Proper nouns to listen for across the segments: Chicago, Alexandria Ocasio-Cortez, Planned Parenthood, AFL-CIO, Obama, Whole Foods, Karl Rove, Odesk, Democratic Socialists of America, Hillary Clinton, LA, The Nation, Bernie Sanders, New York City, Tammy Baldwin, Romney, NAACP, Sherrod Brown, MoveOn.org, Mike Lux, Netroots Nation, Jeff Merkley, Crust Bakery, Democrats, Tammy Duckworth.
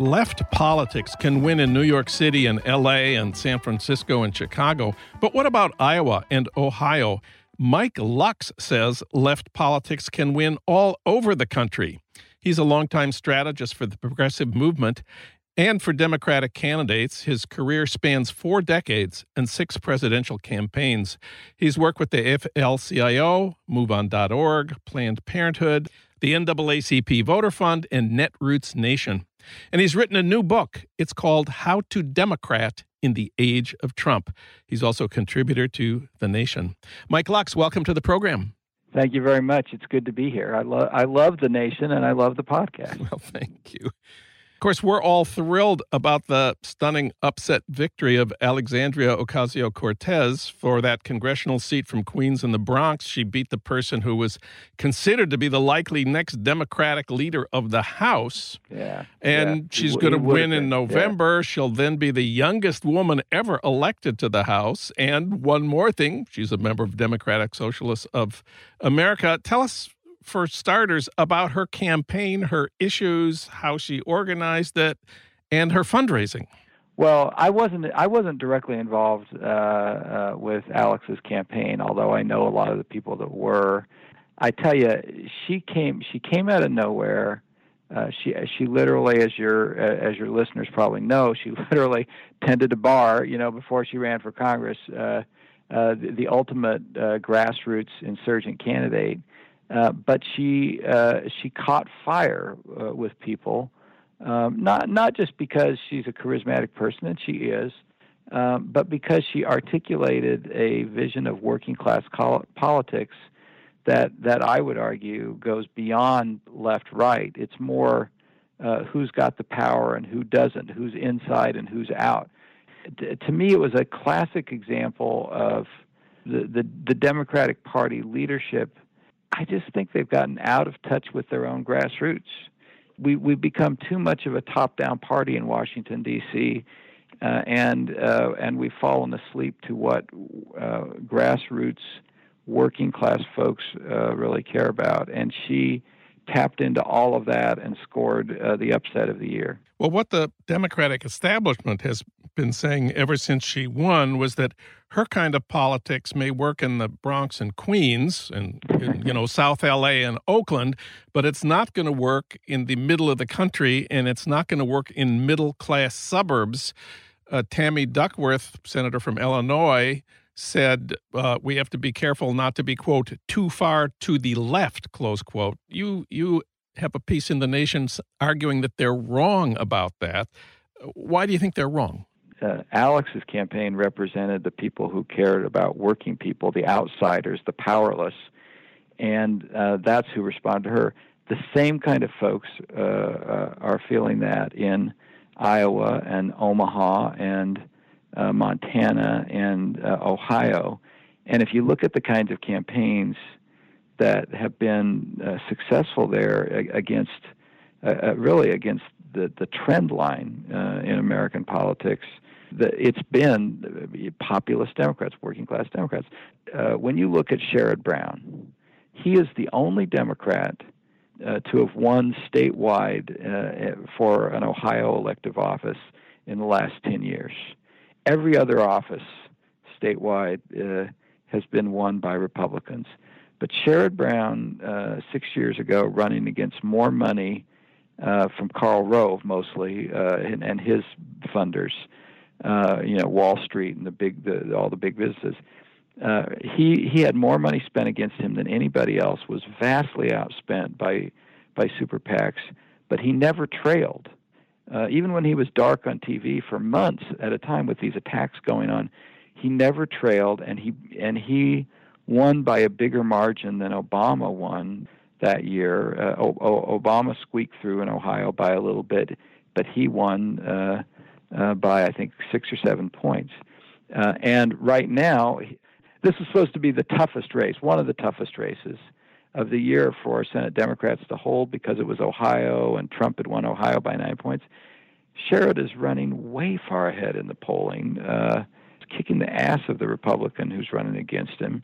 Left politics can win in New York City and LA and San Francisco and Chicago, but what about Iowa and Ohio? Mike Lux says left politics can win all over the country. He's a longtime strategist for the progressive movement and for Democratic candidates. His career spans 4 decades and 6 presidential campaigns. He's worked with the AFL-CIO, MoveOn.org, Planned Parenthood, the NAACP Voter Fund, and Netroots Nation. And he's written a new book. It's called How to Democrat in the Age of Trump. He's also a contributor to The Nation. Mike Lux, welcome to the program. Thank you very much. It's good to be here. I love The Nation, and I love the podcast. Well, thank you. Of course, we're all thrilled about the stunning upset victory of Alexandria Ocasio-Cortez for that congressional seat from Queens in the Bronx. She beat the person who was considered to be the likely next Democratic leader of the House. Yeah. And she's going to win in November. Yeah. She'll then be the youngest woman ever elected to the House. And one more thing, she's a member of Democratic Socialists of America. Tell us, for starters, about her campaign, her issues, how she organized it, and her fundraising. Well, I wasn't directly involved with Alex's campaign, although I know a lot of the people that were. I tell you, she came out of nowhere. She literally, as your listeners probably know, she literally tended a bar, before she ran for Congress, the ultimate grassroots insurgent candidate. But she caught fire with people, not just because she's a charismatic person, and she is, but because she articulated a vision of working class politics that I would argue goes beyond left-right. It's more who's got the power and who doesn't, who's inside and who's out. To me, it was a classic example of the Democratic Party leadership. I just think they've gotten out of touch with their own grassroots. We've become too much of a top-down party in Washington, D.C., and we've fallen asleep to what grassroots working-class folks really care about. And she tapped into all of that and scored the upset of the year. Well, what the Democratic establishment has been saying ever since she won was that her kind of politics may work in the Bronx and Queens and, South LA and Oakland, but it's not going to work in the middle of the country, and it's not going to work in middle-class suburbs. Tammy Duckworth, senator from Illinois, said we have to be careful not to be, quote, too far to the left, close quote. You have a piece in The Nation arguing that they're wrong about that. Why do you think they're wrong? Alex's campaign represented the people who cared about working people, the outsiders, the powerless, and that's who responded to her. The same kind of folks are feeling that in Iowa and Omaha and Montana and Ohio. And if you look at the kinds of campaigns that have been successful there against, really against the trend line in American politics, it's been populist Democrats, working class Democrats. When you look at Sherrod Brown, he is the only Democrat to have won statewide for an Ohio elective office in the last 10 years. Every other office statewide has been won by Republicans. But Sherrod Brown, 6 years ago, running against more money from Karl Rove mostly and his funders, Wall Street and all the big businesses, he had more money spent against him than anybody else. Was vastly outspent by super PACs, but he never trailed. Even when he was dark on TV for months at a time with these attacks going on, He never trailed, and he won by a bigger margin than Obama won that year. Obama squeaked through in Ohio by a little bit, but he won by, I think, 6 or 7 points. And right now, this is supposed to be the toughest race, one of the toughest races of the year for Senate Democrats to hold, because it was Ohio and Trump had won Ohio by 9 points. Sherrod is running way far ahead in the polling, kicking the ass of the Republican who's running against him.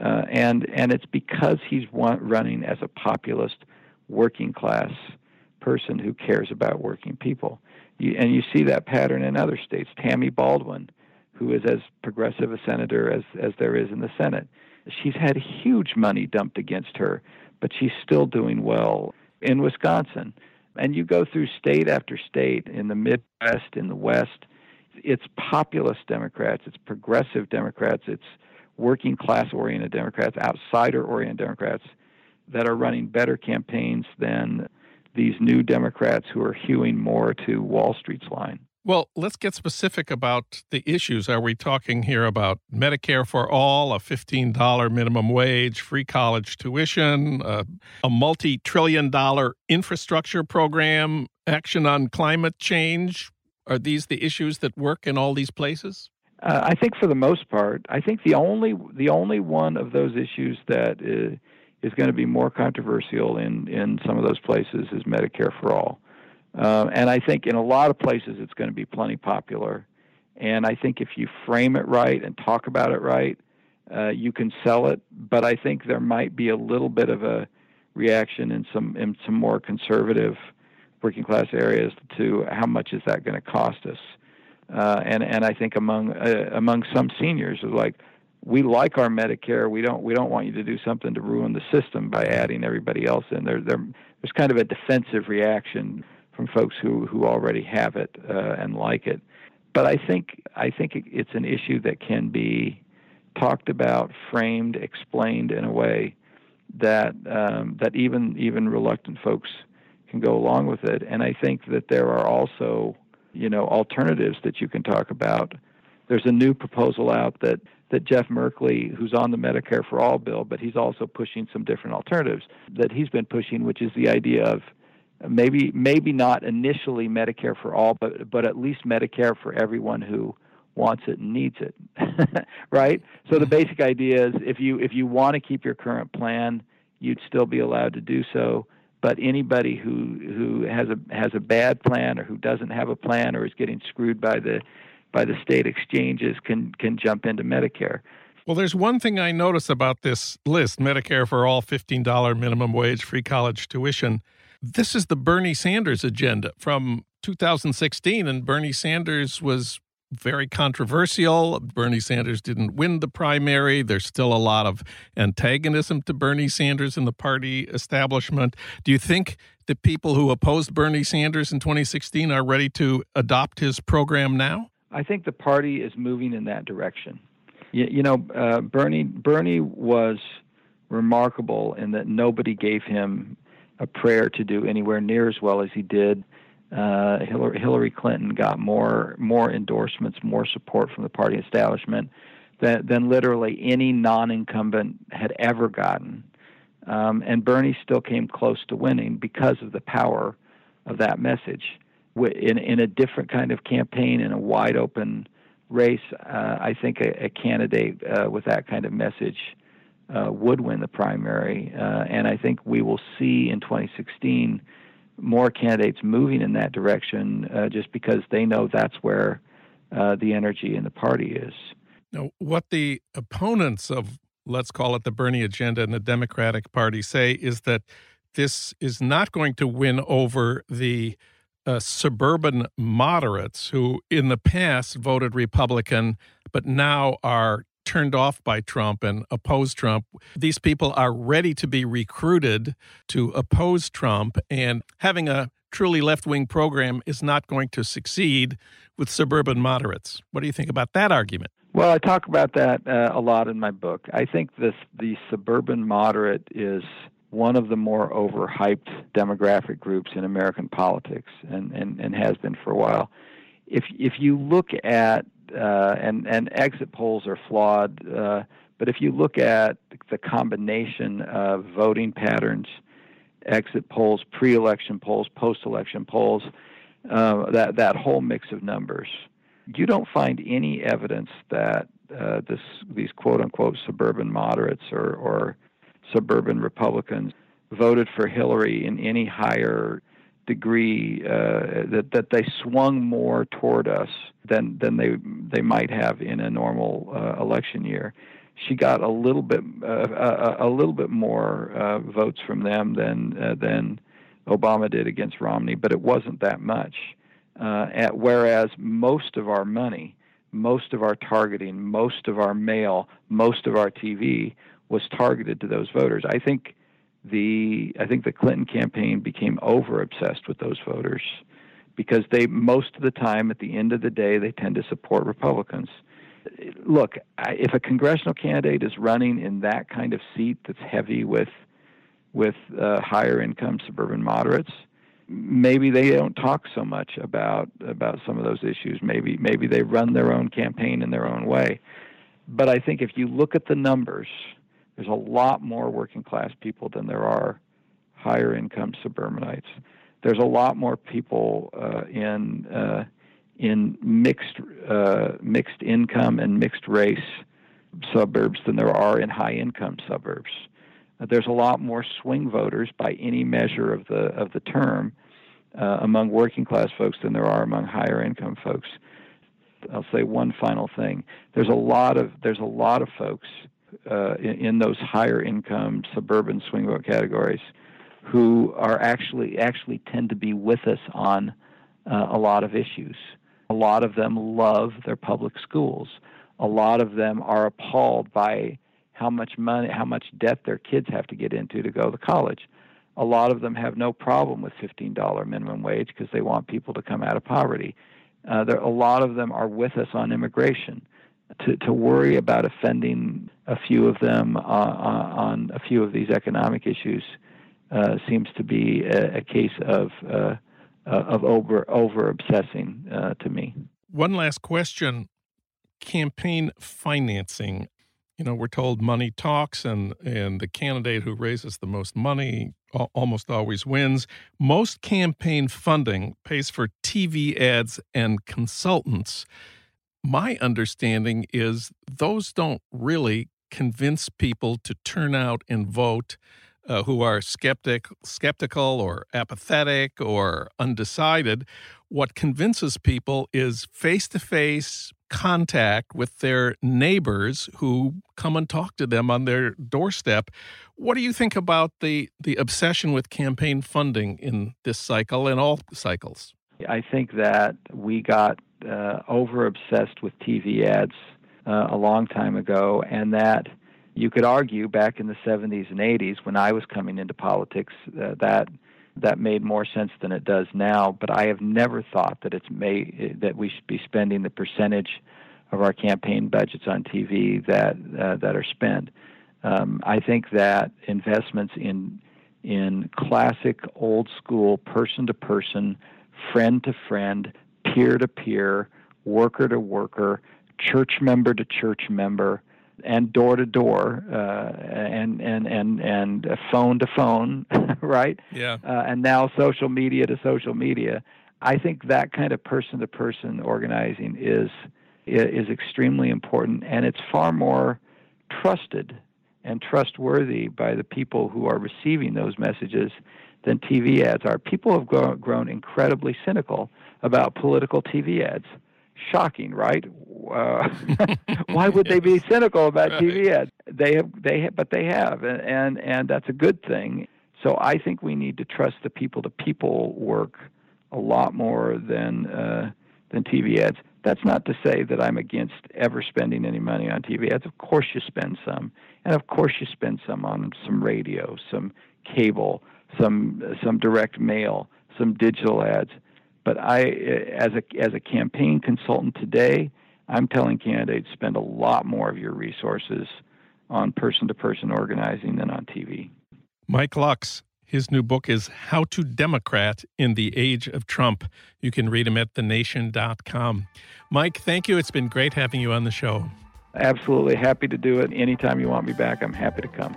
And it's because he's running as a populist, working class person who cares about working people. And you see that pattern in other states. Tammy Baldwin, who is as progressive a senator as there is in the Senate. She's had huge money dumped against her, but she's still doing well in Wisconsin. And you go through state after state, in the Midwest, in the West. It's populist Democrats, it's progressive Democrats, it's working class-oriented Democrats, outsider-oriented Democrats that are running better campaigns than these new Democrats who are hewing more to Wall Street's line. Well, let's get specific about the issues. Are we talking here about Medicare for all, a $15 minimum wage, free college tuition, a multi-trillion-dollar infrastructure program, action on climate change? Are these the issues that work in all these places? I think for the most part. I think the only one of those issues that is going to be more controversial in some of those places is Medicare for all. And I think in a lot of places it's going to be plenty popular. And I think if you frame it right and talk about it right, you can sell it. But I think there might be a little bit of a reaction in some more conservative working class areas to how much is that going to cost us. And I think among some seniors are like, we like our Medicare. We don't want you to do something to ruin the system by adding everybody else in. There's kind of a defensive reaction from folks who already have it and like it. But I think it's an issue that can be talked about, framed, explained in a way that that even reluctant folks can go along with it. And I think that there are also, you know, alternatives that you can talk about. There's a new proposal out that Jeff Merkley, who's on the Medicare for All bill, but he's also pushing some different alternatives that he's been pushing, which is the idea of maybe not initially Medicare for all, but at least Medicare for everyone who wants it and needs it, right? So the basic idea is if you want to keep your current plan, you'd still be allowed to do so. But anybody who has a bad plan or who doesn't have a plan or is getting screwed by the state exchanges can jump into Medicare. Well, there's one thing I notice about this list: Medicare for all, $15 minimum wage, free college tuition. This is the Bernie Sanders agenda from 2016, and Bernie Sanders was very controversial. Bernie Sanders didn't win the primary. There's still a lot of antagonism to Bernie Sanders in the party establishment. Do you think the people who opposed Bernie Sanders in 2016 are ready to adopt his program now? I think the party is moving in that direction. Bernie was remarkable in that nobody gave him a prayer to do anywhere near as well as he did. Hillary Clinton got more endorsements, more support from the party establishment than literally any non-incumbent had ever gotten. And Bernie still came close to winning because of the power of that message. In a different kind of campaign, in a wide-open race, I think a candidate with that kind of message would win the primary. And I think we will see in 2016 more candidates moving in that direction just because they know that's where the energy in the party is. Now, what the opponents of, let's call it the Bernie agenda and the Democratic Party, say is that this is not going to win over the suburban moderates who in the past voted Republican but now are turned off by Trump and oppose Trump. These people are ready to be recruited to oppose Trump, and having a truly left-wing program is not going to succeed with suburban moderates. What do you think about that argument? Well, I talk about that a lot in my book. I think the suburban moderate is one of the more overhyped demographic groups in American politics and has been for a while. If you look at and exit polls are flawed. But if you look at the combination of voting patterns, exit polls, pre-election polls, post-election polls, that whole mix of numbers, you don't find any evidence that these quote-unquote suburban moderates or suburban Republicans voted for Hillary in any higher degree, that they swung more toward us than they might have in a normal election year. She got a little bit more votes from them than Obama did against Romney, but it wasn't that much. Whereas most of our money, most of our targeting, most of our mail, most of our TV was targeted to those voters. I think the Clinton campaign became over-obsessed with those voters because they, most of the time, at the end of the day, they tend to support Republicans. Look, if a congressional candidate is running in that kind of seat that's heavy with higher-income suburban moderates, maybe they don't talk so much about some of those issues. Maybe they run their own campaign in their own way. But I think if you look at the numbers, there's a lot more working-class people than there are higher-income suburbanites. There's a lot more people in mixed income and mixed race suburbs than there are in high-income suburbs. There's a lot more swing voters by any measure of the term among working-class folks than there are among higher-income folks. I'll say one final thing: there's a lot of folks in those higher-income suburban swing vote categories who are actually tend to be with us on a lot of issues. A lot of them love their public schools. A lot of them are appalled by how much money, how much debt their kids have to get into to go to college. A lot of them have no problem with $15 minimum wage because they want people to come out of poverty. A lot of them are with us on immigration. To worry about offending a few of them on a few of these economic issues seems to be a case of over-obsessing to me. One last question: campaign financing. You know, we're told money talks, and the candidate who raises the most money almost always wins. Most campaign funding pays for TV ads and consultants. My understanding is those don't really convince people to turn out and vote who are skeptical or apathetic or undecided. What convinces people is face-to-face contact with their neighbors who come and talk to them on their doorstep. What do you think about the obsession with campaign funding in this cycle and all cycles? I think that we got over-obsessed with TV ads a long time ago, and that you could argue back in the 70s and 80s when I was coming into politics that made more sense than it does now, but I have never thought that that we should be spending the percentage of our campaign budgets on TV that are spent. I think that investments in classic, old school, person to person, friend to friend, peer to peer, worker to worker, church member, and door to door, and phone to phone, right? Yeah. And now social media to social media. I think that kind of person to person organizing is extremely important, and it's far more trusted and trustworthy by the people who are receiving those messages than TV ads are. People have grown incredibly cynical about political TV ads. Shocking, right? Why would they be cynical about TV ads? They have, and that's a good thing. So I think we need to trust the people-to-people work a lot more than TV ads. That's not to say that I'm against ever spending any money on TV ads. Of course you spend some, and of course you spend some on some radio, some cable, some direct mail, some digital ads. But I, as a campaign consultant today, I'm telling candidates spend a lot more of your resources on person-to-person organizing than on TV. Mike Lux, His new book is How to Democrat in the Age of Trump. You can read him at thenation.com. Mike, thank you. It's been great having you on the show. Absolutely. Happy to do it. Anytime you want me back, I'm happy to come.